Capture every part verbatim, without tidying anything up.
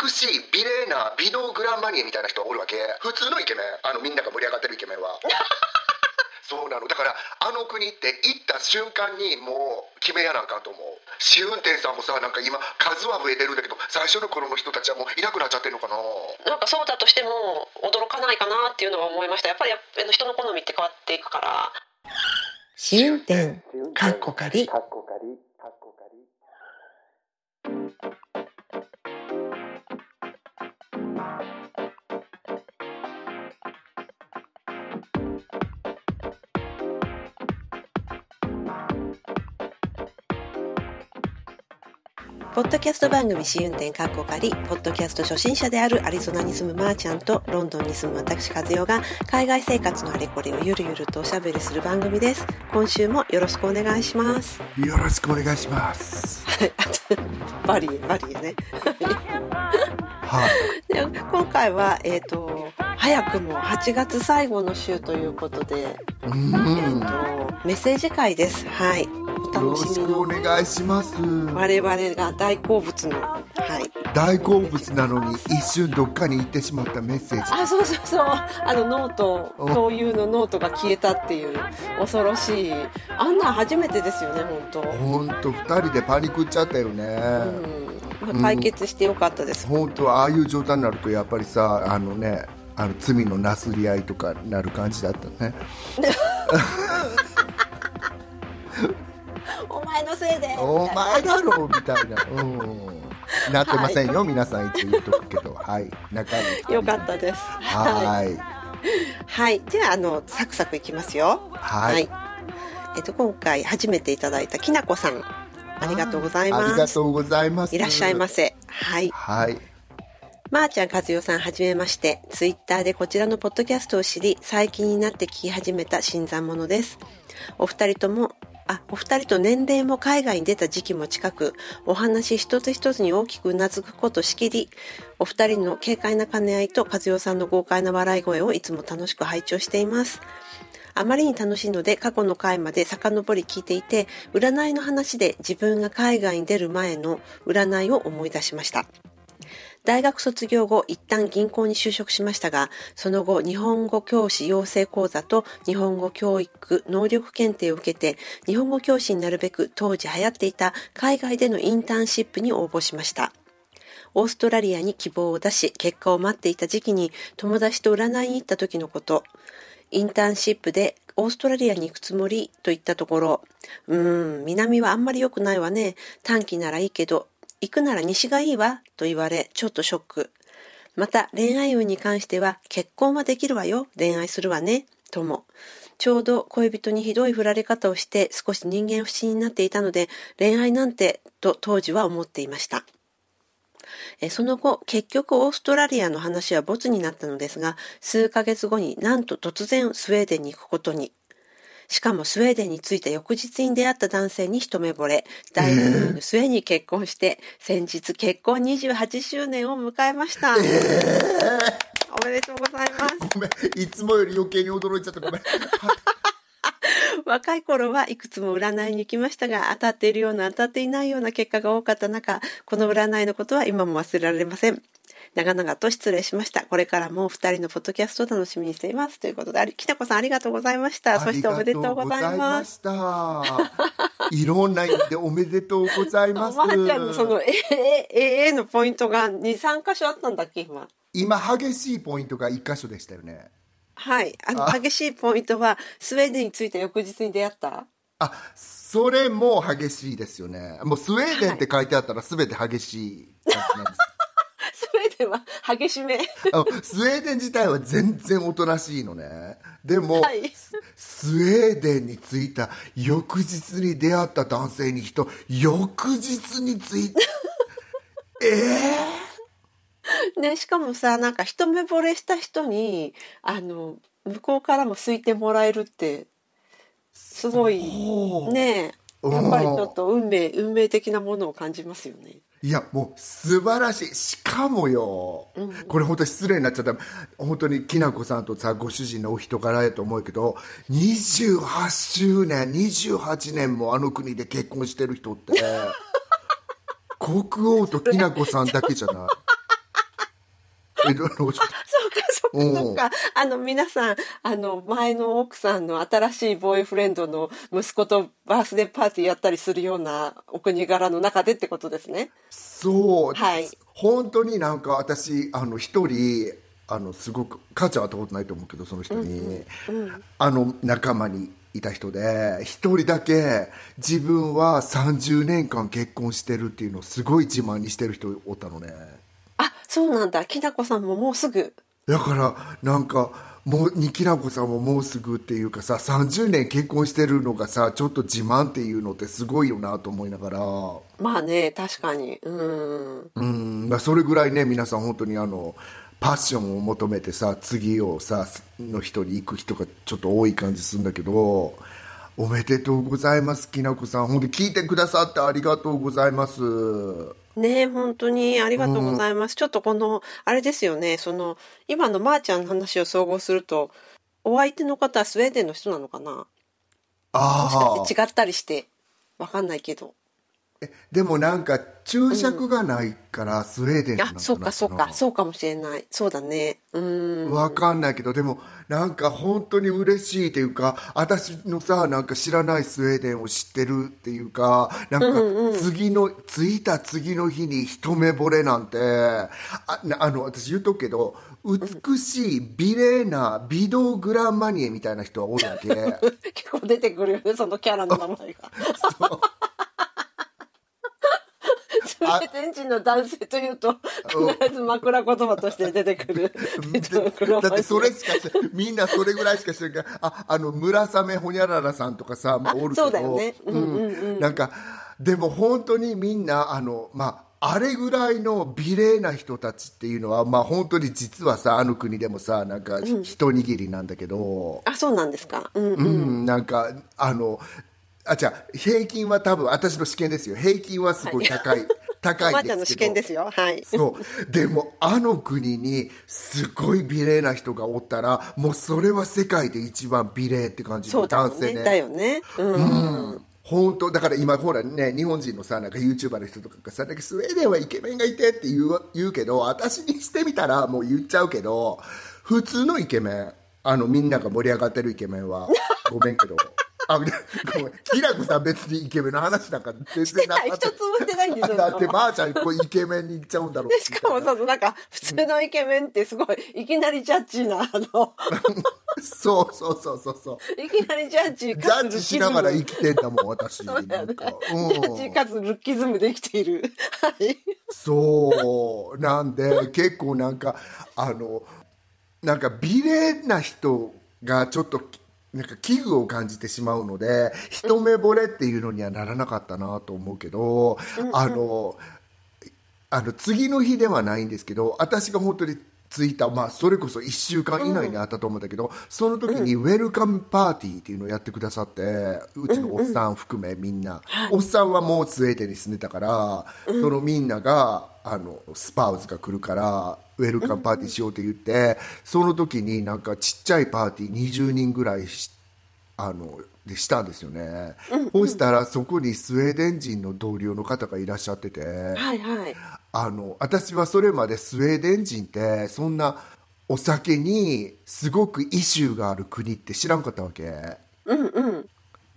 美しい美麗な美道グランマニエみたいな人がおるわけ。普通のイケメン、あのみんなが盛り上がってるイケメンはそうなの。だからあの国って行った瞬間にもう決めやなあかんと思う。試運転さんもさ、なんか今数は増えてるんだけど、最初の頃の人たちはもういなくなっちゃってるのかな。なんかそうだとしても驚かないかなっていうのは思いました。やっぱり人の好みって変わっていくから。試運転かっこかり。ポッドキャスト番組試運転かっこかり、ポッドキャスト初心者であるアリゾナに住むまーちゃんとロンドンに住む私和代が海外生活のあれこれをゆるゆるとおしゃべりする番組です。今週もよろしくお願いします。よろしくお願いします。バリエバリエねはい。で今回はえっと早くもはちがつ最後の週ということで、うん、えー、とメッセージ会です。はい、よろしくお願いします。我々が大好物の、はい、大好物なのに一瞬どっかに行ってしまったメッセージ。あ、そうそうそう、あのノート、共有のノートが消えたっていう恐ろしい、あんなん初めてですよね。本当本当ふたりでパニックっちゃったよね、うん、まあ、解決してよかったです、うん、本当ああいう状態になるとやっぱりさ、あのね、あの罪のなすり合いとかなる感じだったねお前のせいでお前だろみたいな、うん、なってませんよ、はい、皆さん一応言っとくけど、はい、仲良かったです。はいはい、じゃあ、あのサクサクいきますよ。はい、はい、えっと今回初めていただいたきなこさん、ありがとうございます。ありがとうございます。いらっしゃいませ。はいはい、まーちゃん、かずよさん、はじめまして。ツイッターでこちらのポッドキャストを知り、最近になって聞き始めた新参者です。お二人とも、あ、お二人と年齢も海外に出た時期も近く、お話一つ一つに大きくうなずくことしきり、お二人の軽快な兼ね合いとかずよさんの豪快な笑い声をいつも楽しく拝聴しています。あまりに楽しいので過去の回まで遡り聞いていて、占いの話で自分が海外に出る前の占いを思い出しました。大学卒業後、一旦銀行に就職しましたが、その後、日本語教師養成講座と日本語教育能力検定を受けて、日本語教師になるべく当時流行っていた海外でのインターンシップに応募しました。オーストラリアに希望を出し、結果を待っていた時期に友達と占いに行った時のこと、インターンシップでオーストラリアに行くつもりと言ったところ、うーん、南はあんまり良くないわね。短期ならいいけど、行くなら西がいいわと言われ、ちょっとショック。また恋愛運に関しては、結婚はできるわよ、恋愛するわねとも。ちょうど恋人にひどい振られ方をして少し人間不信になっていたので、恋愛なんてと当時は思っていました。えその後、結局オーストラリアの話はボツになったのですが、数ヶ月後になんと突然スウェーデンに行くことに。しかもスウェーデンに着いた翌日に出会った男性に一目惚れ、大学の末に結婚して、先日結婚にじゅうはちしゅうねんを迎えました。えー、おめでとうございます。ごめん、いつもより余計に驚いちゃった。ごめん。若い頃はいくつも占いに行きましたが、当たっているような当たっていないような結果が多かった中、この占いのことは今も忘れられません。長々と失礼しました。これからもお二人のポッドキャストを楽しみにしています、ということで、きなこさんありがとうございました。そしておめでとうございます。いろんな意味でおめでとうございます。まーちゃんのその エーエー のポイントが に,さん 箇所あったんだっけ。今今激しいポイントがいっ箇所でしたよね。はい、あのあ激しいポイントはスウェーデンに着いた翌日に出会った。あ、それも激しいですよね。もうスウェーデンって書いてあったら全て激しい感じなんです、はい激しめスウェーデン自体は全然おとなしいのね。でも、はい、スウェーデンに着いた翌日に出会った男性に人翌日に着いたえー、ね、しかもさ、なんか一目惚れした人にあの向こうからも好いてもらえるってすごいね。やっぱりちょっと運命運命的なものを感じますよね。いや、もう素晴らしい。しかもよ、うん、これ本当に失礼になっちゃった。本当にきなこさんとさ、ご主人のお人柄やと思うけど、にじゅうはちしゅうねんにじゅうはちねんもあの国で結婚してる人って国王ときなこさんだけじゃないあ、そうかそうかそうか。あの皆さん、あの前の奥さんの新しいボーイフレンドの息子とバースデーパーティーやったりするようなお国柄の中でってことですね。そう、はい、本当になんか私あの一人あのすごく母ちゃんは会ったことないと思うけどその人に、うんうんうん、あの仲間にいた人で一人だけ自分はさんじゅうねんかん結婚してるっていうのをすごい自慢にしてる人おったのね。あ、そうなんだ。きなこさんももうすぐだからなんかもうにきなこさんももうすぐっていうかささんじゅうねん結婚してるのがさちょっと自慢っていうのってすごいよなと思いながらまあね確かにうんうん、まあ、それぐらいね皆さん本当にあのパッションを求めてさ次をさの人に行く人がちょっと多い感じするんだけどおめでとうございますきなこさん本当に聞いてくださってありがとうございますねえ本当にありがとうございます、うん、ちょっとこのあれですよねその今のまーちゃんの話を総合するとお相手の方はスウェーデンの人なのかなあもしかして違ったりしてわかんないけどえでもなんか注釈がないからスウェーデンなのかな、うん、あそうかそうかそうかもしれないそうだねうん分かんないけどでもなんか本当に嬉しいというか私のさなんか知らないスウェーデンを知ってるっていうかなんか次の、うんうん、着いた次の日に一目惚れなんて あ, あの私言うとくけど美しい美麗な美道グランマニエみたいな人は多いわけ結構出てくるよねそのキャラの名前がそうスウェーデン人の男性というと必ず枕言葉として出てくるだってそれしかしみんなそれぐらいしかしてるからああの村雨ほにゃららさんとかさ、まあ、おるけどそうだよね、うんうんうん、なんかでも本当にみんなあのまああれぐらいの美麗な人たちっていうのは、まあ、本当に実はさあの国でもさなんか一握りなんだけど、うん、あそうなんですか、うんうんうん、なんかあのあじゃあ平均は多分私の試験ですよ平均はすごい高い、はい高いですけど。おばあちゃんの試験ですよ。はい。そう。でもあの国にすごい美麗な人がおったら、もうそれは世界で一番美麗って感じ。そうだよね。男性ね。だよね。うん。うん本当だから今ほらね日本人のさなんか YouTuber の人とかがさなんかスウェーデンはイケメンがいてって言う、言うけど私にしてみたらもう言っちゃうけど普通のイケメンあのみんなが盛り上がってるイケメンはごめんけど。あごめんきなこさん別にイケメンの話なんか全然なかった一つもしてないんですよだってまーちゃんこうイケメンに行っちゃうんだろうしかもさなんか普通のイケメンってすごいいきなりジャッジなあのそうそうそうそうそういきなりジャッジジャッジしながら生きてんだもん私なんか、ねうん、ジャッジかつルッキズムで生きているはいそうなんで結構なんかあのなんか美麗な人がちょっとなんか危惧を感じてしまうので一目惚れっていうのにはならなかったなと思うけど、うんうん、あのあの次の日ではないんですけど私が本当に着いた、まあ、それこそいっしゅうかん以内にあったと思うんだけど、うん、その時にウェルカムパーティーっていうのをやってくださって、うん、うちのおっさん含めみんな、うんうん、おっさんはもうスウェーデンに住んでたから、うん、そのみんながあのスパウズが来るからウェルカムパーティーしようって言って、うん、その時になんかちっちゃいパーティーにじゅうにんぐらいし、あのでしたんですよね、うんうん、そうしたらそこにスウェーデン人の同僚の方がいらっしゃってて、はいはい、あの私はそれまでスウェーデン人ってそんなお酒にすごくイシューがある国って知らんかったわけ、うんうん、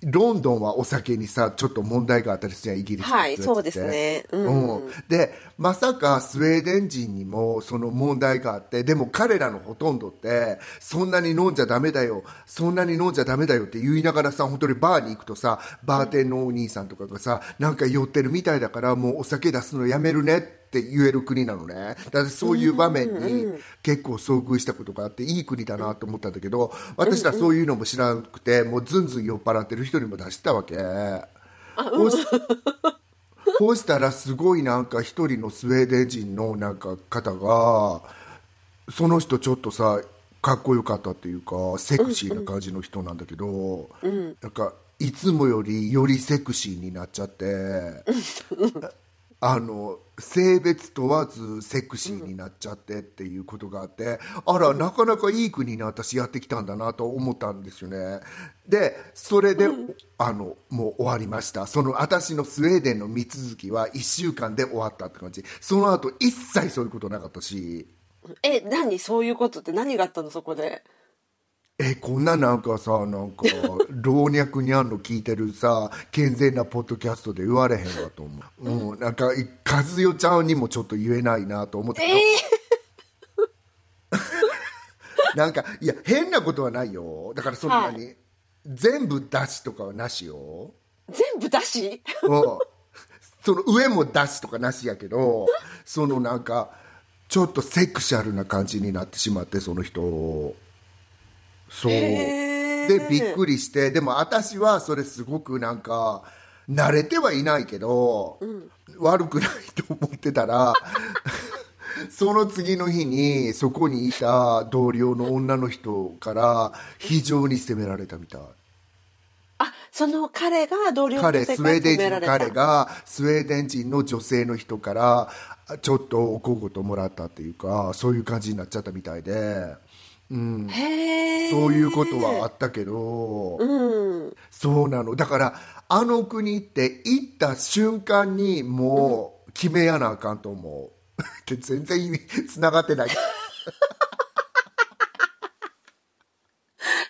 ロンドンはお酒にさちょっと問題があったりするじゃんイギリスの、はい、そうですね、うんうん、でまさかスウェーデン人にもその問題があってでも彼らのほとんどってそんなに飲んじゃダメだよそんなに飲んじゃダメだよって言いながらさ本当にバーに行くとさバーテンのお兄さんとかがさなんか酔ってるみたいだからもうお酒出すのやめるねって言える国なのねだからそういう場面に結構遭遇したことがあっていい国だなと思ったんだけど私らそういうのも知らなくてもうずんずん酔っ払ってる人にも出してたわけあ、うんそうしたらすごいなんか一人のスウェーデン人のなんか方がその人ちょっとさかっこよかったっていうかセクシーな感じの人なんだけど、うんうん、なんかいつもよりよりセクシーになっちゃってあの性別問わずセクシーになっちゃってっていうことがあってあらなかなかいい国に私やってきたんだなと思ったんですよねでそれで、うん、あのもう終わりましたその私のスウェーデンの見続きはいっしゅうかんで終わったって感じその後一切そういうことなかったしえ、何そういうことって何があったのそこで。え、こんななんかさ、なんか老若にゃんの聞いてるさ健全なポッドキャストで言われへんわと思う、うんうん、なんか和代ちゃんにもちょっと言えないなと思って、えー、なんかいや変なことはないよ。だからそんなに、はい、全部出しとかはなしよ。全部出しうん、その上も出しとかなしやけど、そのなんかちょっとセクシャルな感じになってしまって、その人をそう、えー、でびっくりして。でも私はそれすごくなんか慣れてはいないけど、うん、悪くないと思ってたらその次の日にそこにいた同僚の女の人から非常に責められたみたい。あ、その彼が同僚の人から責められた。彼がスウェーデン人の女性の人からちょっとお小言もらったっていうか、そういう感じになっちゃったみたいで、うん、へー、そういうことはあったけど、うん、そうなの。だからあの国って行った瞬間にもう決めやなあかんと思うって全然意味つながってない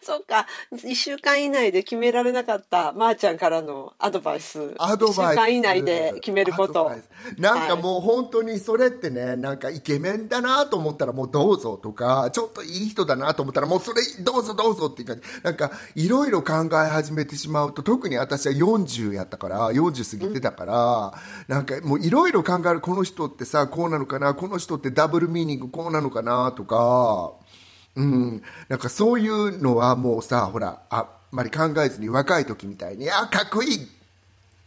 そっか、いっしゅうかん以内で決められなかったまーちゃんからのアドバイス、アドバイスいっしゅうかん以内で決めること、なんかもう本当にそれってね、なんかイケメンだなと思ったらもうどうぞとか、ちょっといい人だなと思ったらもうそれどうぞどうぞっていう感じ。なんかいろいろ考え始めてしまうと、特に私はよんじゅうやったからよんじゅう過ぎてたから、うん、なんかもういろいろ考える。この人ってさこうなのかな、この人ってダブルミーニングこうなのかなとか、うん、なんかそういうのはもうさ、ほらあんまり考えずに若い時みたいに、あかっこいい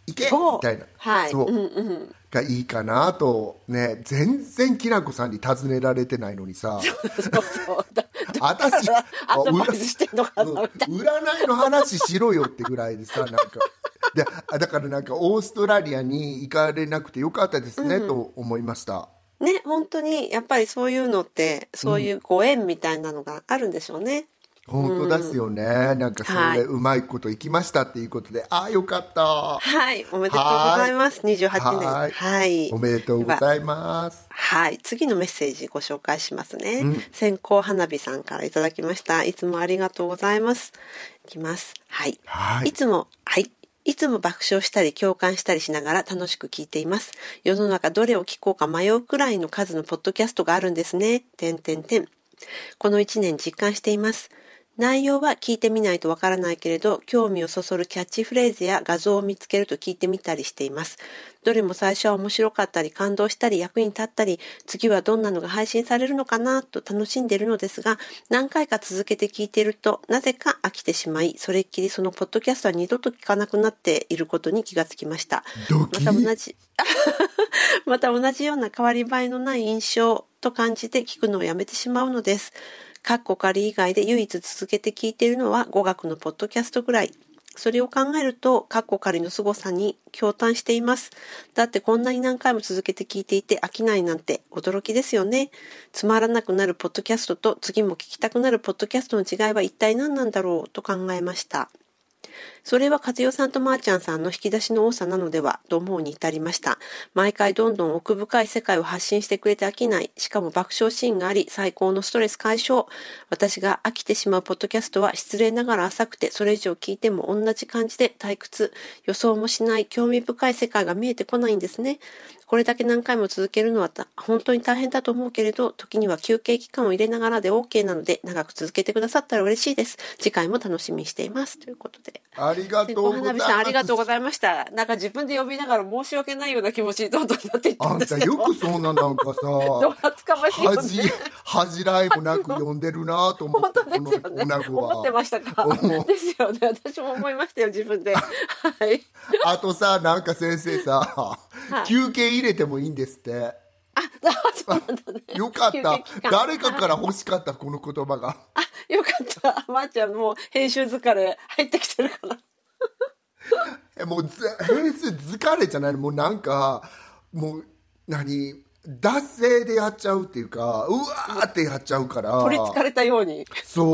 いけみたいな、はい、そう、うんうん、がいいかなとね。全然きなこさんに尋ねられてないのにさそうそう私アドバイスしてんのかなみたいな、占いの話しろよってぐらいでさなんかで、だからなんかオーストラリアに行かれなくてよかったですね、うん、と思いましたね。本当にやっぱりそういうのってそういうご縁みたいなのがあるんでしょうね、うん、本当ですよね、うん、なんかそれでうまいこといきましたっていうことで、はい、ああよかった、はい、おめでとうございます。にじゅうはちねん、はい、はい、おめでとうございます。はい、次のメッセージご紹介しますね、うん、線香花火さんからいただきました。いつもありがとうございます。いきます、はい、はい、いつも、はい、いつも爆笑したり共感したりしながら楽しく聞いています。世の中どれを聞こうか迷うくらいの数のポッドキャストがあるんですね。点点点。このいちねん実感しています。内容は聞いてみないとわからないけれど、興味をそそるキャッチフレーズや画像を見つけると聞いてみたりしています。どれも最初は面白かったり感動したり役に立ったり、次はどんなのが配信されるのかなと楽しんでいるのですが、何回か続けて聞いているとなぜか飽きてしまい、それっきりそのポッドキャストは二度と聞かなくなっていることに気がつきました。また同じまた同じような変わり映えのない印象と感じて聞くのをやめてしまうのです。カッコカリ以外で唯一続けて聞いているのは語学のポッドキャストぐらい。それを考えるとカッコカリの凄さに驚嘆しています。だってこんなに何回も続けて聞いていて飽きないなんて驚きですよね。つまらなくなるポッドキャストと次も聞きたくなるポッドキャストの違いは一体何なんだろうと考えました。それは和代さんとまーちゃんさんの引き出しの多さなのではと思うに至りました。毎回どんどん奥深い世界を発信してくれて飽きない、しかも爆笑シーンがあり最高のストレス解消。私が飽きてしまうポッドキャストは失礼ながら浅くて、それ以上聞いても同じ感じで退屈、予想もしない興味深い世界が見えてこないんですね。これだけ何回も続けるのは本当に大変だと思うけれど、時には休憩期間を入れながらで OK なので長く続けてくださったら嬉しいです。次回も楽しみにしています、ということで、ありがとうございます。花火さんありがとうございました。なんか自分で呼びながら申し訳ないような気持ちにどんどんなっていったんですけど、あんたよくそんななんかさどう恥ずかましいよね、恥じ、恥じらいもなく呼んでるなと思って。本当ですよね、思ってましたかですよね、私も思いましたよ自分で、はい、あとさなんか先生さ、はい、休憩入れてもいいんですって。あ、そうなんだね、よかった、誰かから欲しかったこの言葉が。あ、よかった、まーちゃんもう編集疲れ入ってきてるからもう編集疲れじゃないの、もうなんかもう何惰性でやっちゃうっていうか、うわーってやっちゃうから、取りつかれたように、そう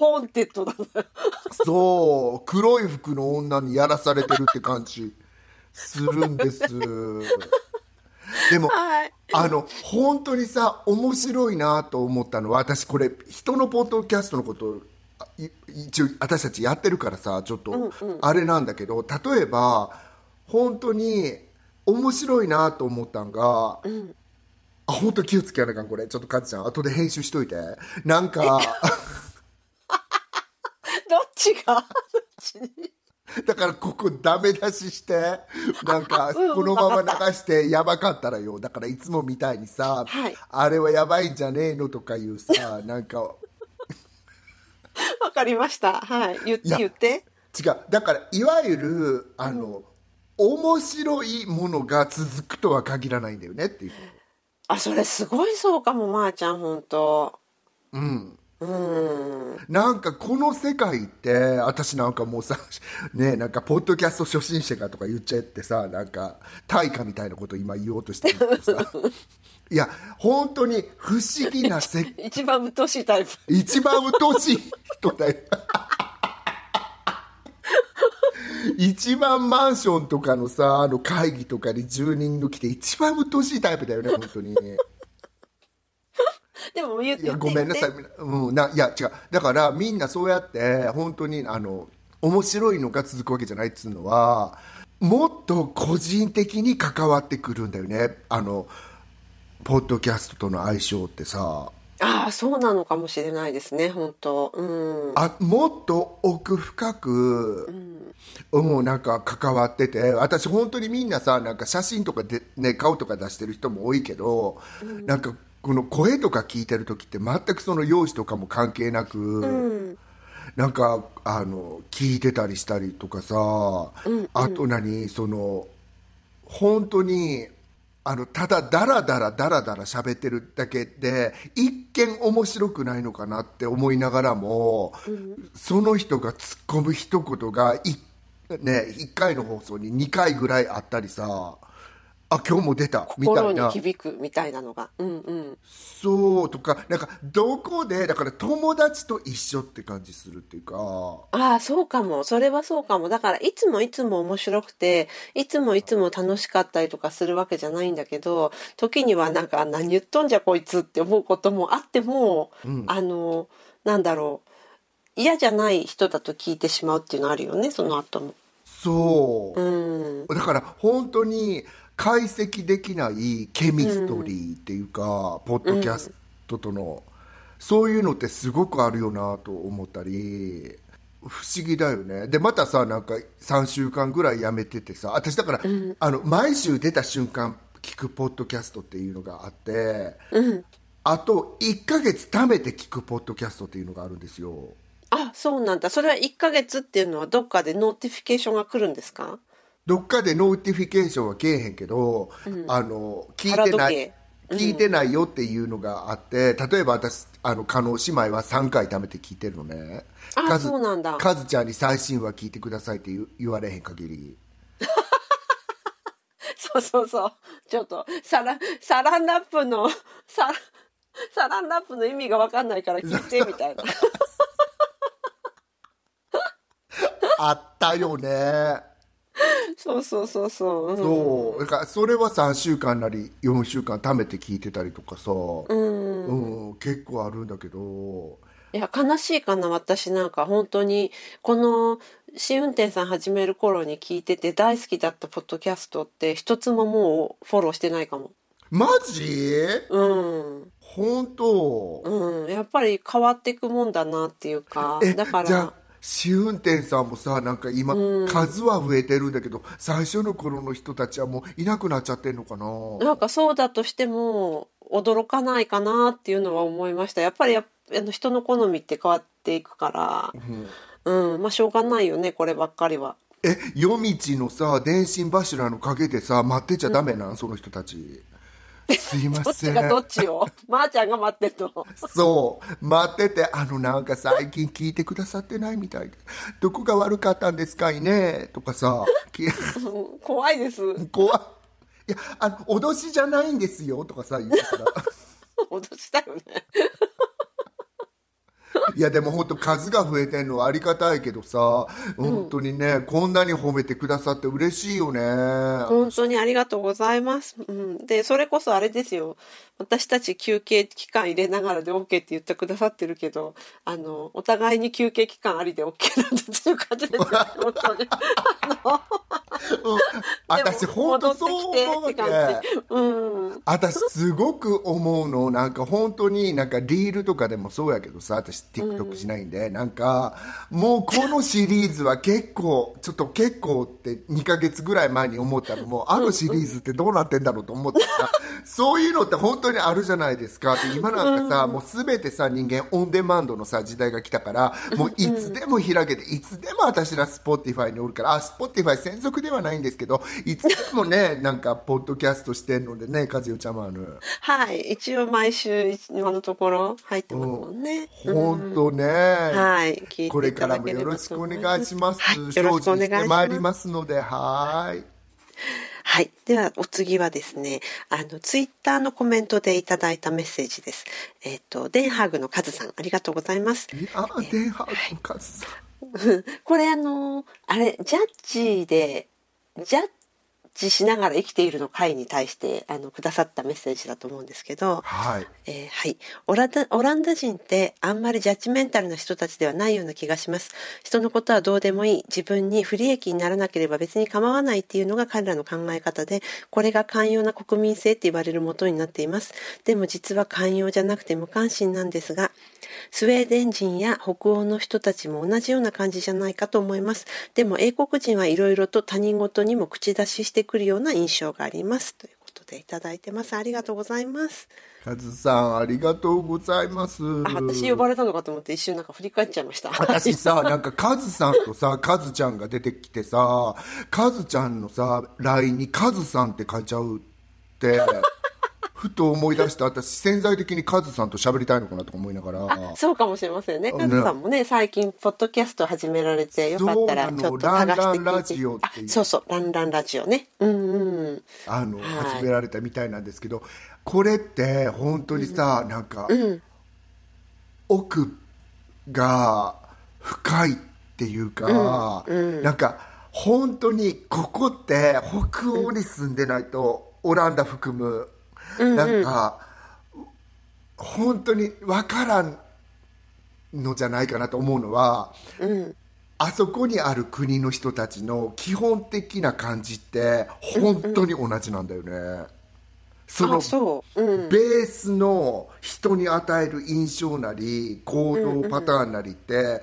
ホーンテッドだねそう、黒い服の女にやらされてるって感じするんですでも、はい、あの本当にさ面白いなと思ったのは、私これ人のポッドキャストのことを一応私たちやってるからさ、ちょっとあれなんだけど、うんうん、例えば本当に面白いなと思ったんが、うん、あ本当気をつけなきゃこれちょっとカズちゃん後で編集しといて、なんかどっちがどっちにだからここダメ出ししてなんかこのまま流してやばかったらよ、だからいつもみたいにさ、はい、あれはやばいんじゃねえのとかいうさ、なんかわかりました、はい、言って言って違う、だからいわゆるあの、うん、面白いものが続くとは限らないんだよねっていう。あそれすごいそうかも、まーちゃん本当、うんうん、なんかこの世界って私なんかもうさねえ、なんかポッドキャスト初心者かとか言っちゃってさ、なんか大家みたいなこと今言おうとしてるけどさいや本当に不思議な世界一番疎しいタイプ一番疎しい人だよ一番マンションとかのさあの会議とかに住人の来て一番疎しいタイプだよね本当にでも言って言ってごめんなさい、うん、ないや違う、だからみんなそうやって本当にあの面白いのが続くわけじゃないっつうのはもっと個人的に関わってくるんだよね、あのポッドキャストとの相性ってさ。ああそうなのかもしれないですね本当、うん、あもっと奥深く、うん、もうなんか関わってて、私本当にみんなさなんか写真とかで、ね、顔とか出してる人も多いけど、うん、なんかこの声とか聞いてる時って全くその容姿とかも関係なく、うん、なんかあの聞いてたりしたりとかさ、うんうん、あと何その本当にあのただダラダラダラダラ喋ってるだけで一見面白くないのかなって思いながらも、うん、その人が突っ込む一言がい、ね、いっかいの放送ににかいぐらいあったりさ、あ今日も出たみたいな、心に響くみたいなのが、うんうん、そうとか、なんかどこでだから友達と一緒って感じするっていうか。ああそうかも、それはそうかも、だからいつもいつも面白くていつもいつも楽しかったりとかするわけじゃないんだけど、時にはなんか何言っとんじゃこいつって思うこともあっても、うん、あのなんだろう嫌じゃない人だと聞いてしまうっていうのあるよね、その後も。そう、うん、だから本当に解析できないケミストリーっていうか、うん、ポッドキャストとの、うん、そういうのってすごくあるよなと思ったり、不思議だよね。でまたさなんかさんしゅうかんぐらいやめててさ、私だから、うん、あの毎週出た瞬間聞くポッドキャストっていうのがあって、うん、あといっかげつ貯めて聞くポッドキャストっていうのがあるんですよ。あそうなんだ。それはいっかげつっていうのはどっかでノーティフィケーションが来るんですか？どっかでノーティフィケーションはけえへんけど、うん、あの聞いてない、うん、聞いてないよっていうのがあって、例えば私あの加納姉妹はさんかい貯めて聞いてるのね。ああそうなんだ。カズちゃんに最新話聞いてくださいって言われへん限りそうそうそう、ちょっとサラサランラップのサラ、サランラップの意味が分かんないから聞いてみたいなあったよねそうそうそうそう、うん、そうだからそれはさんしゅうかんなりよんしゅうかん貯めて聞いてたりとかさ、うん、うん、結構あるんだけど、いや悲しいかな、私なんか本当にこの試運転さん始める頃に聞いてて大好きだったポッドキャストって一つももうフォローしてないかも。マジ？うん本当、うん、やっぱり変わっていくもんだなっていうか。だから試運転さんもさなんか今、うん、数は増えてるんだけど最初の頃の人たちはもういなくなっちゃってるのかな。なんかそうだとしても驚かないかなっていうのは思いました。やっぱりやあの人の好みって変わっていくから、うんうん、まあしょうがないよねこればっかりは。え夜道のさ電信柱の陰でさ待ってちゃダメなん、うん、その人たちすいませんどっちがどっちをまーちゃんが待ってるのそう待ってて、あのなんか最近聞いてくださってないみたいでどこが悪かったんですかいねとかさ怖いです。怖い、いやあの脅しじゃないんですよとかさ言うから脅しだよねいやでも本当数が増えてんのはありがたいけどさ、本当にね、うん、こんなに褒めてくださって嬉しいよね。本当にありがとうございます、うん、でそれこそあれですよ、私たち休憩期間入れながらで OK って言ってくださってるけど、あのお互いに休憩期間ありで OK なんだっていう感じですよね本当にあの、うん、私本当そう思うわけ、うん、私すごく思うの、なんか本当になんかリールとかでもそうやけどさ、私 TikTok しないんで、うん、なんかもうこのシリーズは結構ちょっと結構ってにかげつぐらい前に思ったの、もうあのシリーズってどうなってんだろうと思ってさ、うんうん、そういうのって本当にあるじゃないですかって。今なんかさ、うん、もう全てさ人間オンデマンドのさ時代が来たから、もういつでも開けて、いつでも私ら Spotify におるから、あ Spotify 専属ではないんですけど、いつでもねなんかポッドキャストしてるのでね、和代ちゃんもある、はい、一応毎週今のところ入ってますもんね、うん、本当ね、うん、はい、聞いていただければと思います。これからもよろしくお願いします、はい、よろしくお願いします。精進してまいりますので、はい、はい、ではお次はですね、あのツイッターのコメントでいただいたメッセージです。えっとデンハーグのカズさん、ありがとうございます。あ、えー、デンハーグのカズさん、はい、これあのあれジャッジでジャッジしながら生きているの回に対してあのくださったメッセージだと思うんですけど、はい、えー、はい、オラダ、オランダ人ってあんまりジャッジメンタルな人たちではないような気がします。人のことはどうでもいい、自分に不利益にならなければ別に構わないっていうのが彼らの考え方で、これが寛容な国民性って言われるもとになっています。でも実は寛容じゃなくて無関心なんですが、スウェーデン人や北欧の人たちも同じような感じじゃないかと思います。でも英国人はいろいろと他人事にも口出ししてくるような印象がありますということでいただいてます。ありがとうございます。カズさんありがとうございます。私呼ばれたのかと思って一瞬なんか振り返っちゃいました。私さなんかカズさんとさカズちゃんが出てきてさ、カズちゃんのさ ライン にカズさんって書いちゃうって。ふと思い出した私潜在的にカズさんと喋りたいのかなとか思いながら、あ、そうかもしれませんね。カズさんもね、最近ポッドキャスト始められて、よかったらちょっと探して聞いて、ランランラジオっていう、そうそうランランラジオね、うんうん、あの、はい、始められたみたいなんですけど、これって本当にさ、うん、なんか、うん、奥が深いっていうか、うんうん、なんか本当にここって北欧に住んでないと、うん、オランダ含むなんか、うんうん、本当に分からんのじゃないかなと思うのは、うん、あそこにある国の人たちの基本的な感じって本当に同じなんだよね、うんうん、そのそう、うん、ベースの人に与える印象なり行動パターンなりって、うんうんうん、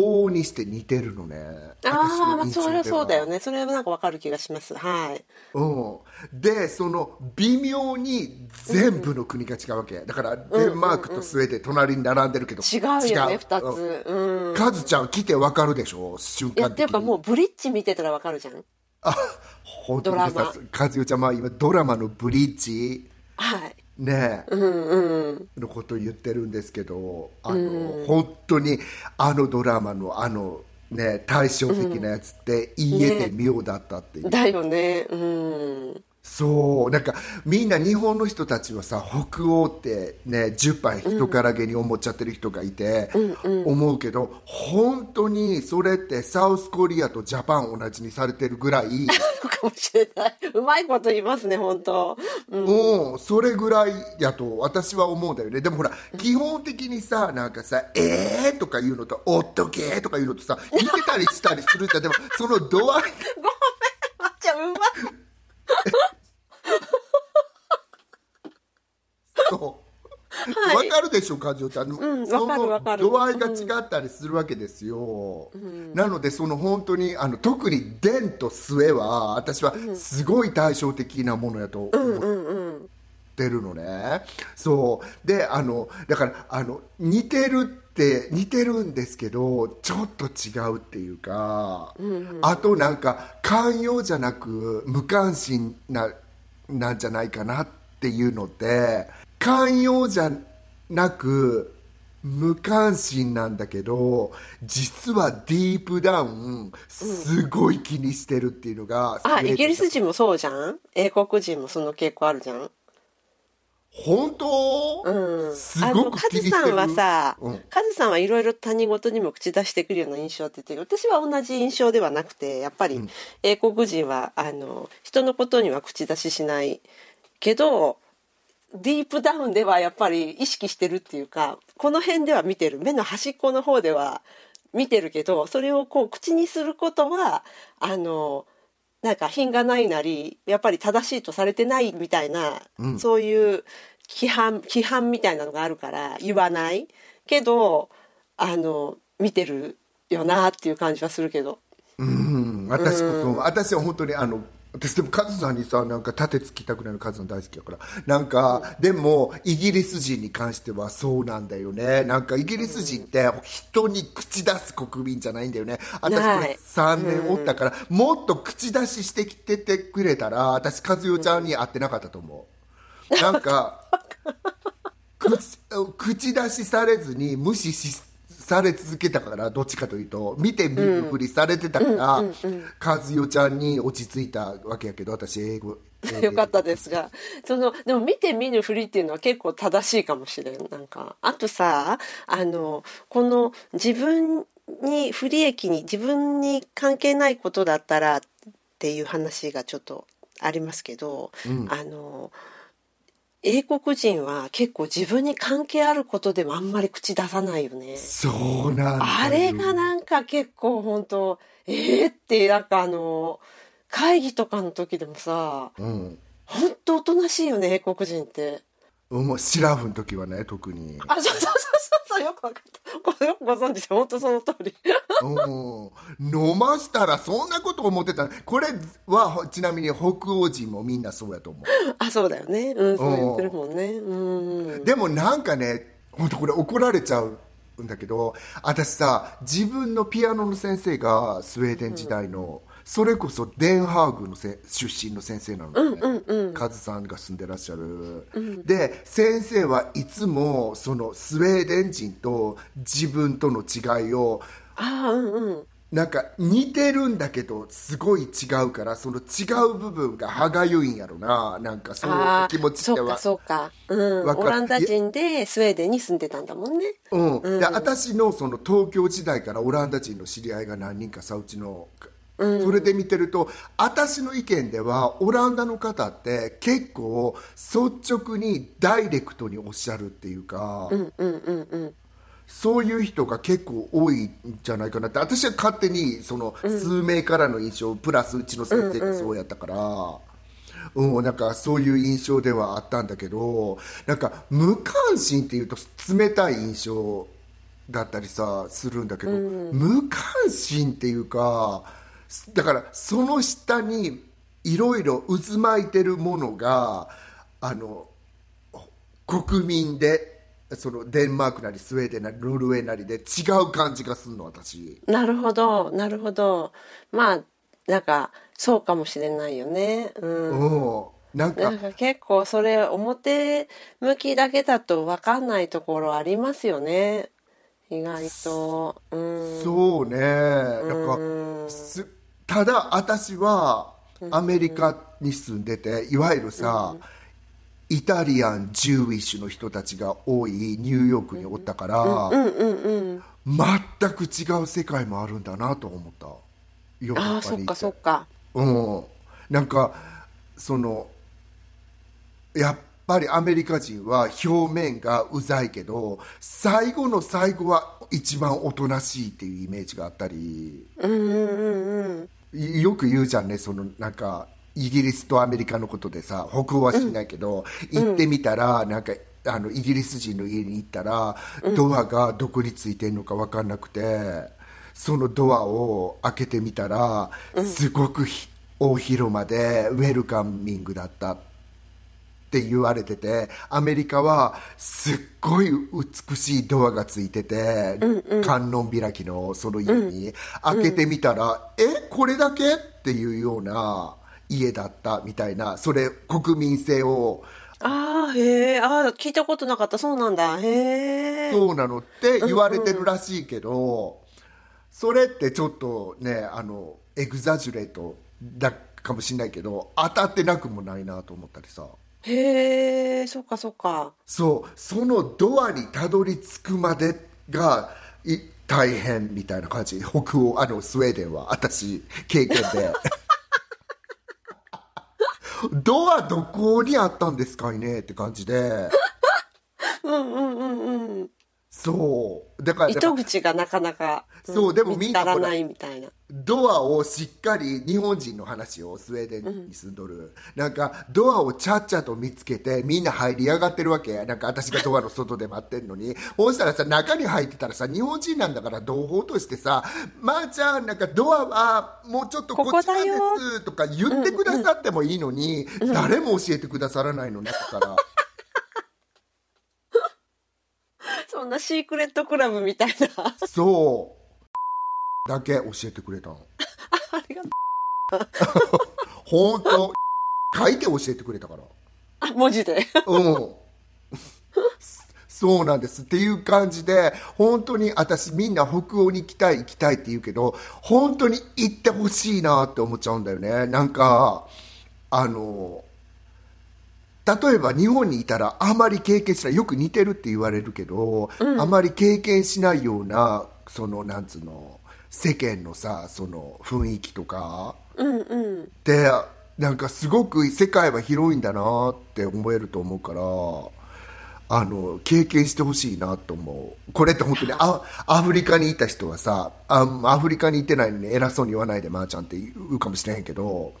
往々にして似てるのね。ああ、それはそうだよね。それはなんかわかる気がします。はい。うん。で、その微妙に全部の国が違うわけ。だからデンマークとスウェーデン、うんうんうん、隣に並んでるけど違うよね。二つ。うん。カズちゃん来てわかるでしょ。瞬間的に。いや、っていうかもうブリッジ見てたらわかるじゃん。あ、本当にさ、カズちゃんは今ドラマのブリッジ。はい。ねえ、うんうん、のことを言ってるんですけど、あの、うん、本当にあのドラマのあの、ね、対照的なやつって言えて妙だったっていう、うんね、だよね、うん、そうなんかみんな日本の人たちはさ北欧って、ね、じゅっぱい人からげに思っちゃってる人がいて、うん、思うけど本当にそれってサウスコリアとジャパン同じにされてるぐらいかもしれない。うまいこと言いますね本当、うん、うん、それぐらいやと私は思うんだよね。でもほら基本的にさなんかさえーとか言うのとおっとけとか言うのとさ似てたりしたりするじゃん。でもその度合いごめんまっちゃんうまいそうわ、はい、かるでしょカジオちゃん、うん、その度合いが違ったりするわけですよ、うん、なのでその本当にあの特にデンとスエは私はすごい対照的なものやと思ってるのね、うんうんうん、そうであのだからあの似てるって似てるんですけどちょっと違うっていうか、うんうん、あとなんか寛容じゃなく無関心 な, なんじゃないかなっていうので寛容じゃなく無関心なんだけど実はディープダウンすごい気にしてるっていうのが、うん、あイギリス人もそうじゃん。英国人もその傾向あるじゃん。本当、うん、すごくピリしてる。あのカズさんはさ、うん、カズさんはいろいろ他人事にも口出してくるような印象って言ってる。私は同じ印象ではなくて、やっぱり英国人はあの人のことには口出ししないけど、ディープダウンではやっぱり意識してるっていうか、この辺では見てる、目の端っこの方では見てるけど、それをこう口にすることはあのなんか品がないなり、やっぱり正しいとされてないみたいな、うん、そういう規範、規範みたいなのがあるから言わないけど、あの見てるよなっていう感じはするけど。うん、私こそ、うん、私は本当にあの、私でもカズさんにさ、なんか立てつきたくなるカズさん大好きだから、なんか、うん、でもイギリス人に関してはそうなんだよね。なんかイギリス人って人に口出す国民じゃないんだよね。私これさんねんおったから、うん、もっと口出ししてきててくれたら、私カズヨちゃんに会ってなかったと思う、うん、なんか口、口出しされずに無視しされ続けたから、どっちかというと見て見ぬふりされてたから、うんうんうん、和代ちゃんに落ち着いたわけやけど、私英語よかったですが、そのでも見て見ぬふりっていうのは結構正しいかもしれん。なんかあとさ、あのこの自分に不利益に、自分に関係ないことだったらっていう話がちょっとありますけど、うん、あの英国人は結構自分に関係あることでもあんまり口出さないよね。そうなんだ。あれがなんか結構本当、えーってなんかあの会議とかの時でもさ、うん、本当おとなしいよね英国人って。もうシラフの時はね特に。あ、そうそうそうそう、よくわかった。よくご存知で、本当その通り。飲ましたらそんなこと思ってた。これはちなみに北欧人もみんなそうやと思う。あ、そうだよね、うん、そう言ってるもんね。うん、でもなんかね、本当これ怒られちゃうんだけど、私さ、自分のピアノの先生がスウェーデン時代の、うん、それこそデンハーグのせ出身の先生なのね、うんうんうん、カズさんが住んでらっしゃる、うん、で先生はいつもそのスウェーデン人と自分との違いを、あ、うんうん、なんか似てるんだけどすごい違うから、その違う部分が歯がゆいんやろな、なんかそういう気持ちっては。そうかそうか、うん、かオランダ人でスウェーデンに住んでたんだもんね、うんうん、で私のその東京時代からオランダ人の知り合いが何人かさ、うちのそれで見てると、私の意見ではオランダの方って結構率直にダイレクトにおっしゃるっていうか、うんうんうんうん、そういう人が結構多いんじゃないかなって、私は勝手にその数名からの印象、うん、プラスうちの先生がそうやったから、うんうんうん、なんかそういう印象ではあったんだけど、なんか無関心っていうと冷たい印象だったりさするんだけど、うん、無関心っていうか、だからその下にいろいろ渦巻いてるものが、あの国民でそのデンマークなりスウェーデンなりノルウェーなりで違う感じがするの、私。なるほどなるほど、まあなんかそうかもしれないよね、うん、うん、なんか、なんか結構それ表向きだけだと分かんないところありますよね意外と、うん、そうね、なんか、うん、ただ私はアメリカに住んでて、いわゆるさ、うん、イタリアンジューイッシュの人たちが多いニューヨークにおったから、うんうんうんうん、全く違う世界もあるんだなと思った。ヨーロッパにいて、あ、そっかそっか、うん、なんかそのやっぱやっぱりアメリカ人は表面がうざいけど最後の最後は一番おとなしいっていうイメージがあったり、うんうんうん、よく言うじゃんね、そのなんかイギリスとアメリカのことでさ、北欧はしないけど、うん、行ってみたらなんかあのイギリス人の家に行ったらドアがどこについてんのか分かんなくて、そのドアを開けてみたらすごく大広間でウェルカミングだったって言われてて、アメリカはすっごい美しいドアがついてて、うんうん、観音開きのその家に、うん、開けてみたら、うん、えこれだけっていうような家だったみたいな、それ国民性を、あーへー、あー聞いたことなかった、そうなんだ、へーそうなのって言われてるらしいけど、うんうん、それってちょっとね、あのエグザジュレートだかもしれないけど当たってなくもないなと思ったりさ。へえ、そっかそっか。そう、そのドアにたどり着くまでがい大変みたいな感じ。北欧、あのスウェーデンは私経験でドアどこにあったんですかいねって感じでうんうんうんうん。そうだから糸口がなかなか、うん、そうでもみんな見つからないみたいな。ドアをしっかり、日本人の話を、スウェーデンに住んどる、うん、なんかドアをちゃっちゃと見つけてみんな入りやがってるわけ。なんか私がドアの外で待ってるのにそうしたらさ、中に入ってたらさ、日本人なんだから同胞としてさ、まーちゃんなんかドアはもうちょっとこっちなんですとか言ってくださってもいいのに、うんうん、誰も教えてくださらないの中からそんなシークレットクラブみたいなそうだけ教えてくれたのありがとう本当書いて教えてくれたから、あ、文字でうんそうなんですっていう感じで、本当に私みんな北欧に行きたい行きたいって言うけど、本当に行ってほしいなって思っちゃうんだよね。なんかあの例えば日本にいたらあまり経験しない、よく似てるって言われるけど、うん、あまり経験しないようなそのなんつうの世間のさ、その雰囲気とか、うんうん、でなんかすごく世界は広いんだなって思えると思うから、あの経験してほしいなと思う。これって本当にア、アフリカにいた人はさ、あアフリカにいてないのに偉そうに言わないでまーちゃんって言うかもしれへんけど、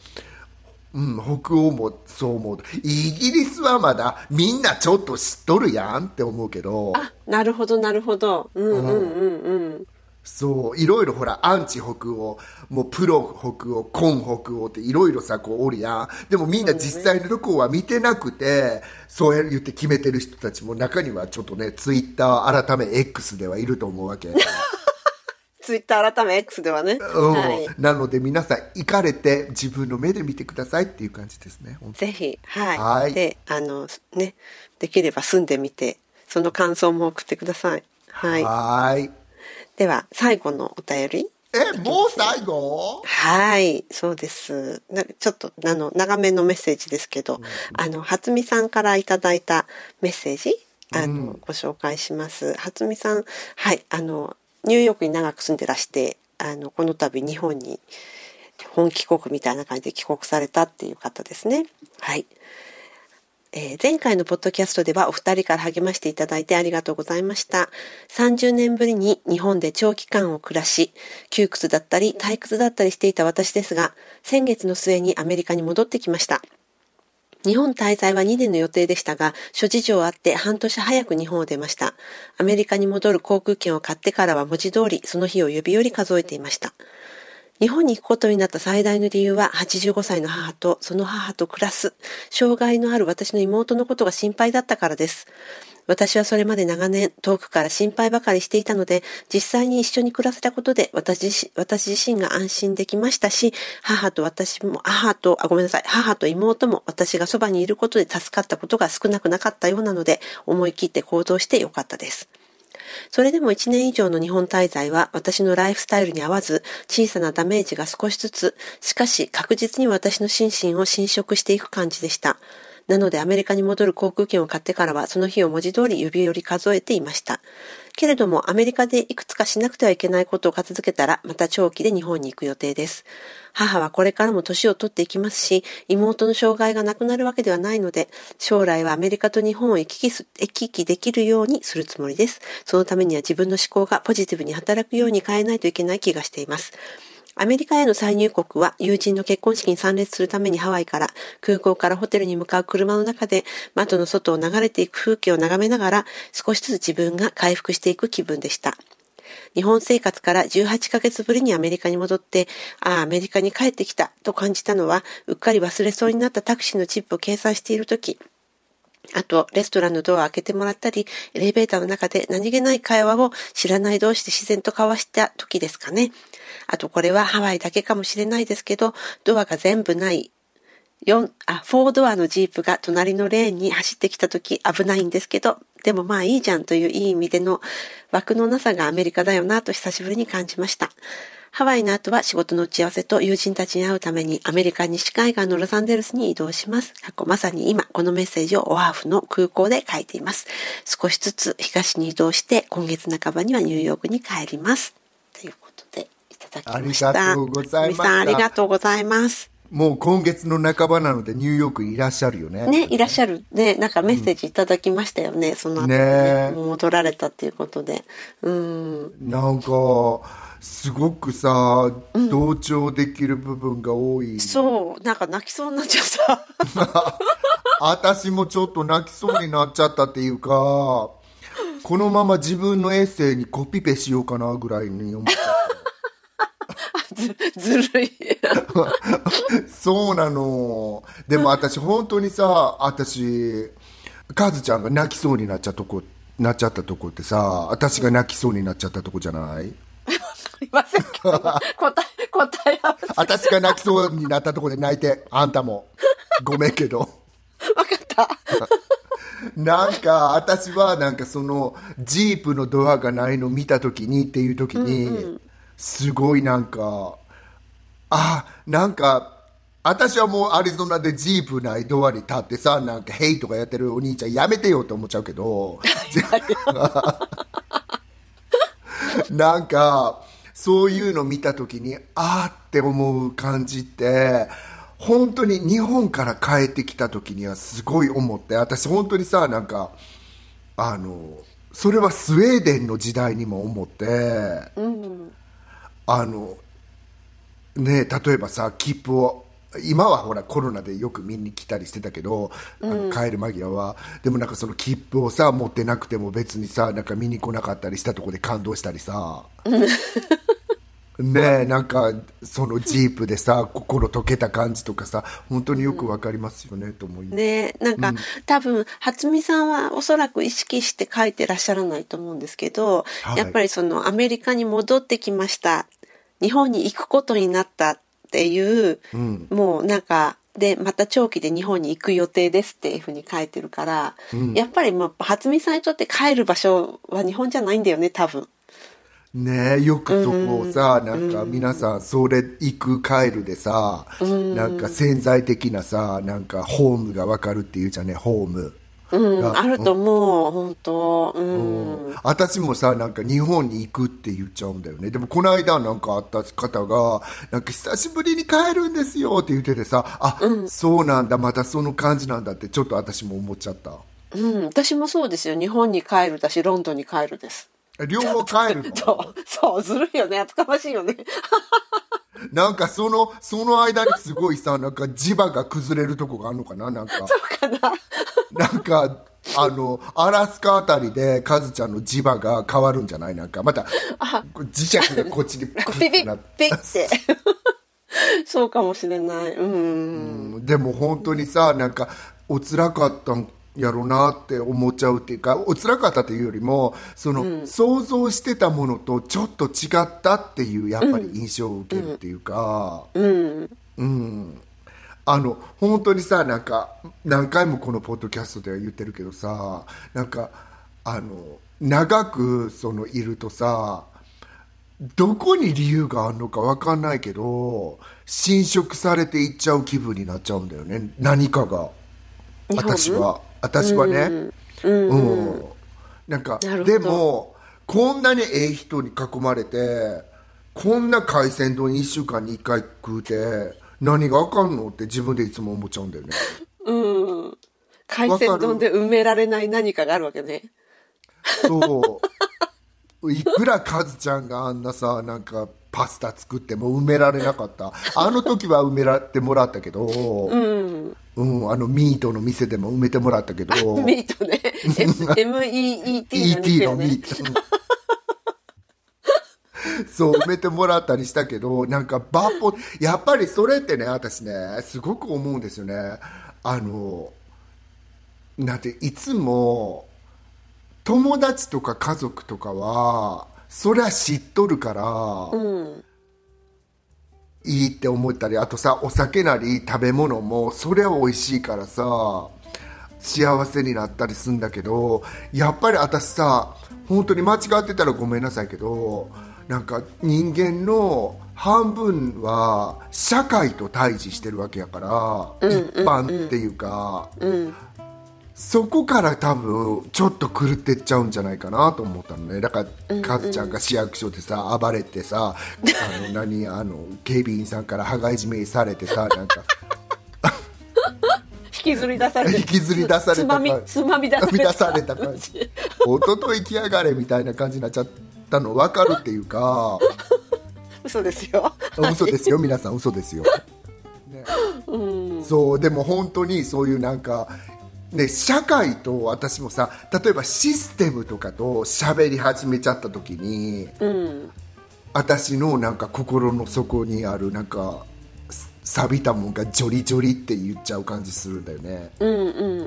うん、北欧もそう思う。イギリスはまだみんなちょっと知っとるやんって思うけど、あ、なるほどなるほど、うんうんうんうん、うん、そういろいろほらアンチ北欧もうプロ北欧コン北欧っていろいろさこうおるやん。でもみんな実際のとこは見てなくて、そうやって言って決めてる人たちも中にはちょっとね、ツイッター改め X ではいると思うわけツイッター改め X ではね、うんはい、なので皆さん行かれて自分の目で見てくださいっていう感じですね。ぜひ、はい、はいであのね、できれば住んでみてその感想も送ってください。はい、はいでは最後のお便り。えもう最後？はいそうです。なんかちょっとあの長めのメッセージですけど、うん、あの初見さんからいただいたメッセージあの、うん、ご紹介します。初見さんはいあの。ニューヨークに長く住んでらして、あのこの度日本に本帰国みたいな感じで帰国されたっていう方ですね。はい、えー、前回のポッドキャストではお二人から励ましていただいてありがとうございました。さんじゅうねんぶりに日本で長期間を暮らし、窮屈だったり退屈だったりしていた私ですが、先月の末にアメリカに戻ってきました。日本滞在はにねんの予定でしたが、諸事情あって半年早く日本を出ました。アメリカに戻る航空券を買ってからは文字通り、その日を指折り数えていました。日本に行くことになった最大の理由は、はちじゅうごさいの母とその母と暮らす、障害のある私の妹のことが心配だったからです。私はそれまで長年遠くから心配ばかりしていたので、実際に一緒に暮らせたことで私、私自身が安心できましたし、母と私も、母と、あ、ごめんなさい、母と妹も私がそばにいることで助かったことが少なくなかったようなので、思い切って行動してよかったです。それでもいちねん以上の日本滞在は私のライフスタイルに合わず小さなダメージが少しずつ、しかし確実に私の心身を侵食していく感じでした。なのでアメリカに戻る航空券を買ってからはその日を文字通り指折り数えていました。けれどもアメリカでいくつかしなくてはいけないことを片付けたらまた長期で日本に行く予定です。母はこれからも年を取っていきますし、妹の障害がなくなるわけではないので、将来はアメリカと日本を行き来す、行き来できるようにするつもりです。そのためには自分の思考がポジティブに働くように変えないといけない気がしています。アメリカへの再入国は友人の結婚式に参列するためにハワイから空港からホテルに向かう車の中で窓の外を流れていく風景を眺めながら少しずつ自分が回復していく気分でした。日本生活からじゅうはちかげつぶりにアメリカに戻って、ああアメリカに帰ってきたと感じたのは、うっかり忘れそうになったタクシーのチップを計算しているとき、あとレストランのドアを開けてもらったり、エレベーターの中で何気ない会話を知らない同士で自然と交わした時ですかね。あとこれはハワイだけかもしれないですけど、ドアが全部ないよんあよんドアのジープが隣のレーンに走ってきた時、危ないんですけど、でもまあいいじゃんといういい意味での枠のなさがアメリカだよなと久しぶりに感じました。ハワイの後は仕事の打ち合わせと友人たちに会うためにアメリカ西海岸のロサンゼルスに移動します。まさに今このメッセージをオアフの空港で書いています。少しずつ東に移動して今月半ばにはニューヨークに帰ります。ということでいただきました。ありがとうございました。ありがとうございます。もう今月の半ばなのでニューヨークいらっしゃるよね。ね、いらっしゃる。ね、なんかメッセージいただきましたよね。うん、その後、ねね、戻られたっていうことで。うん。なんか、すごくさ、うん、同調できる部分が多い。そう、なんか泣きそうになっちゃった。私もちょっと泣きそうになっちゃったっていうか、このまま自分のエッセイにコピペしようかなぐらいに思った。ず, ずるいそうなの。でも私本当にさ、私カズちゃんが泣きそうになっちゃったとこなっちゃったとこってさ、私が泣きそうになっちゃったとこじゃない？いませんけど答え答え合わせ私が泣きそうになったとこで泣いて、あんたもごめんけど分かったなんか私はなんかそのジープのドアがないの見た時にっていう時に、うんうん、すごいなんか、あ、なんか私はもうアリゾナでジープないドアに立ってさ、なんかヘイとかやってるお兄ちゃんやめてよって思っちゃうけどなんかそういうの見た時にあーって思う感じって本当に日本から帰ってきた時にはすごい思って、私本当にさ、なんかあのそれはスウェーデンの時代にも思って、うんあのね、例えばさ、切符を今はほらコロナでよく見に来たりしてたけど、うん、帰る間際はでもなんかその切符をさ持ってなくても別にさ、なんか見に来なかったりしたとこで感動したりさねえ、なんかそのジープでさ心溶けた感じとかさ、本当によくわかりますよね、うん、と思いますね。なんか、うん、多分初見さんはおそらく意識して書いてらっしゃらないと思うんですけど、はい、やっぱりそのアメリカに戻ってきました、日本に行くことになったっていう、うん、もうなんかでまた長期で日本に行く予定ですっていうふうに書いてるから、うん、やっぱりまあ初見さんにとって帰る場所は日本じゃないんだよね、多分ね。えよくそこをさ、なんか皆さんそれ行く帰るでさ、なんか潜在的なさ、なんかホームが分かるっていうじゃね、ホーム、うん、あると思う、本当、うんうん、私もさ、なんか日本に行くって言っちゃうんだよね。でもこの間なんか会った方がなんか久しぶりに帰るんですよって言っててさ、あ、うん、そうなんだ、またその感じなんだってちょっと私も思っちゃった、うん、私もそうですよ、日本に帰るだしロンドンに帰るです、両方帰るの。そう、そう、ずるいよね、厚かましいよねなんかそのその間にすごいさ、なんか磁場が崩れるとこがあるのかな、なんかそうかななんかあのアラスカあたりでカズちゃんの磁場が変わるんじゃない、なんかまた磁石がこっちにピピッピッってそうかもしれない。うん、でも本当にさ、なんかお辛かったんやろうなって思っちゃうっていうか、おつらかったというよりもその、うん、想像してたものとちょっと違ったっていうやっぱり印象を受けるっていうか、うんうん、あの本当にさ、なんか何回もこのポッドキャストでは言ってるけどさ、なんかあの長くそのいるとさ、どこに理由があるのか分かんないけど侵食されていっちゃう気分になっちゃうんだよね、何かが。私は私はね、うんうんうん、なんかでもこんなにええ人に囲まれて、こんな海鮮丼いっしゅうかんにいっかい食うて何があかんのって自分でいつも思っちゃうんだよね、うん、海鮮丼で埋められない何かがあるわけね。そういくらカズちゃんがあんなさ、なんかパスタ作っても埋められなかった、あの時は埋められてもらったけど、うんうん、あのミートの店でも埋めてもらったけどミートね、 エムイーイーティー のミートそう埋めてもらったりしたけど、なんかバッポやっぱりそれってね、私ねすごく思うんですよね。あのなんていつも友達とか家族とかはそりゃ知っとるから、うんいいって思ったり、あとさお酒なり食べ物もそりゃ美味しいからさ幸せになったりするんだけど、やっぱり私さ本当に間違ってたらごめんなさいけど、なんか人間の半分は社会と対峙してるわけやから、うんうんうん、一般っていうか、うん、そこから多分ちょっと狂ってっちゃうんじゃないかなと思ったのね。だからかっちゃんが市役所でさ暴れてさ、あの何あの警備員さんから羽交い締めされてさなんか引きずり出されて引きずり出された感じ、つまみ出された感じ、おととい来やがれみたいな感じになっちゃったの分かるっていうか嘘ですよ嘘ですよ皆さん嘘ですよ、ね、うんそうでも本当にそういうなんか、ね、社会と私もさ例えばシステムとかと喋り始めちゃった時に、うん、私のなんか心の底にあるなんか錆びたもんがジョリジョリって言っちゃう感じするんだよね。うんうんう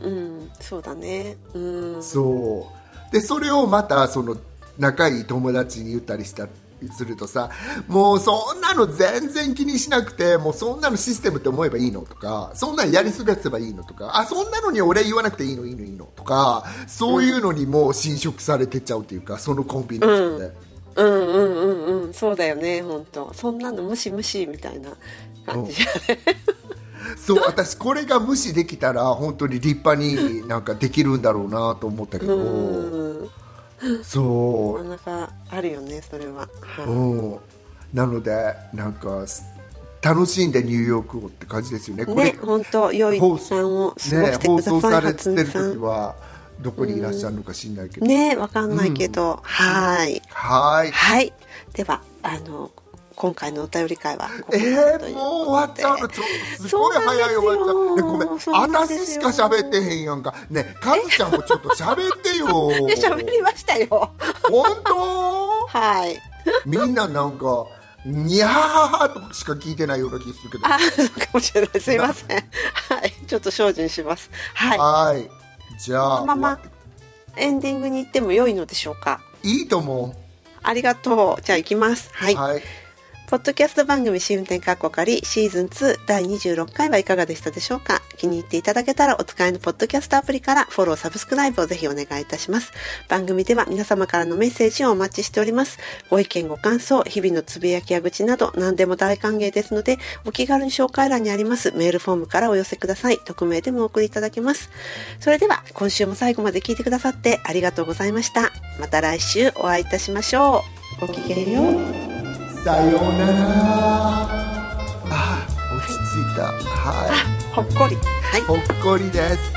んそうだね。うんそうでそれをまたその仲いい友達に言ったりしたするとさ、もうそんなの全然気にしなくて、もうそんなのシステムって思えばいいのとか、そんなのやり過ごせばいいのとか、あそんなのに俺言わなくていいのいいのいいのとか、そういうのにもう侵食されてっちゃうっていうか、そのコンビニで。うんうんうんうんうんそうだよね本当。そんなの無視無視みたいな。うん、そう私これが無視できたら本当に立派になんかできるんだろうなと思ったけどうんそうなかなかあるよねそれは、はい、うんなのでなんか楽しんでニューヨークをって感じですよね。これね本当良い時間を過ごしてください。放送されてる時はどこにいらっしゃるのか知んないけどね分かんないけど、うん、はいはいはいではあの今回のお便り会はここで、えー、もう終わっちゃうのちょすごい早い終わっちゃう、ね、ごめん私しか喋ってへんやんかねえカズちゃんもちょっと喋ってよ喋りましたよ本当はいみんななんかにゃははとしか聞いてないような気するけどあそうかもしれないすいませんはいちょっと精進しますはいはいじゃあこのままエンディングに行っても良いのでしょうか。いいと思うありがとうじゃあ行きますはい、はいポッドキャスト番組試運転かっこかりシーズンツーだいにじゅうろっかいはいかがでしたでしょうか。気に入っていただけたらお使いのポッドキャストアプリからフォローサブスクライブをぜひお願いいたします。番組では皆様からのメッセージをお待ちしております。ご意見ご感想日々のつぶやきや愚痴など何でも大歓迎ですのでお気軽に紹介欄にありますメールフォームからお寄せください。匿名でもお送りいただけます。それでは今週も最後まで聞いてくださってありがとうございました。また来週お会いいたしましょう。ごきげんようさようなら。あ、落ち着いた。はい。ほっこり。はい。ほっこりです。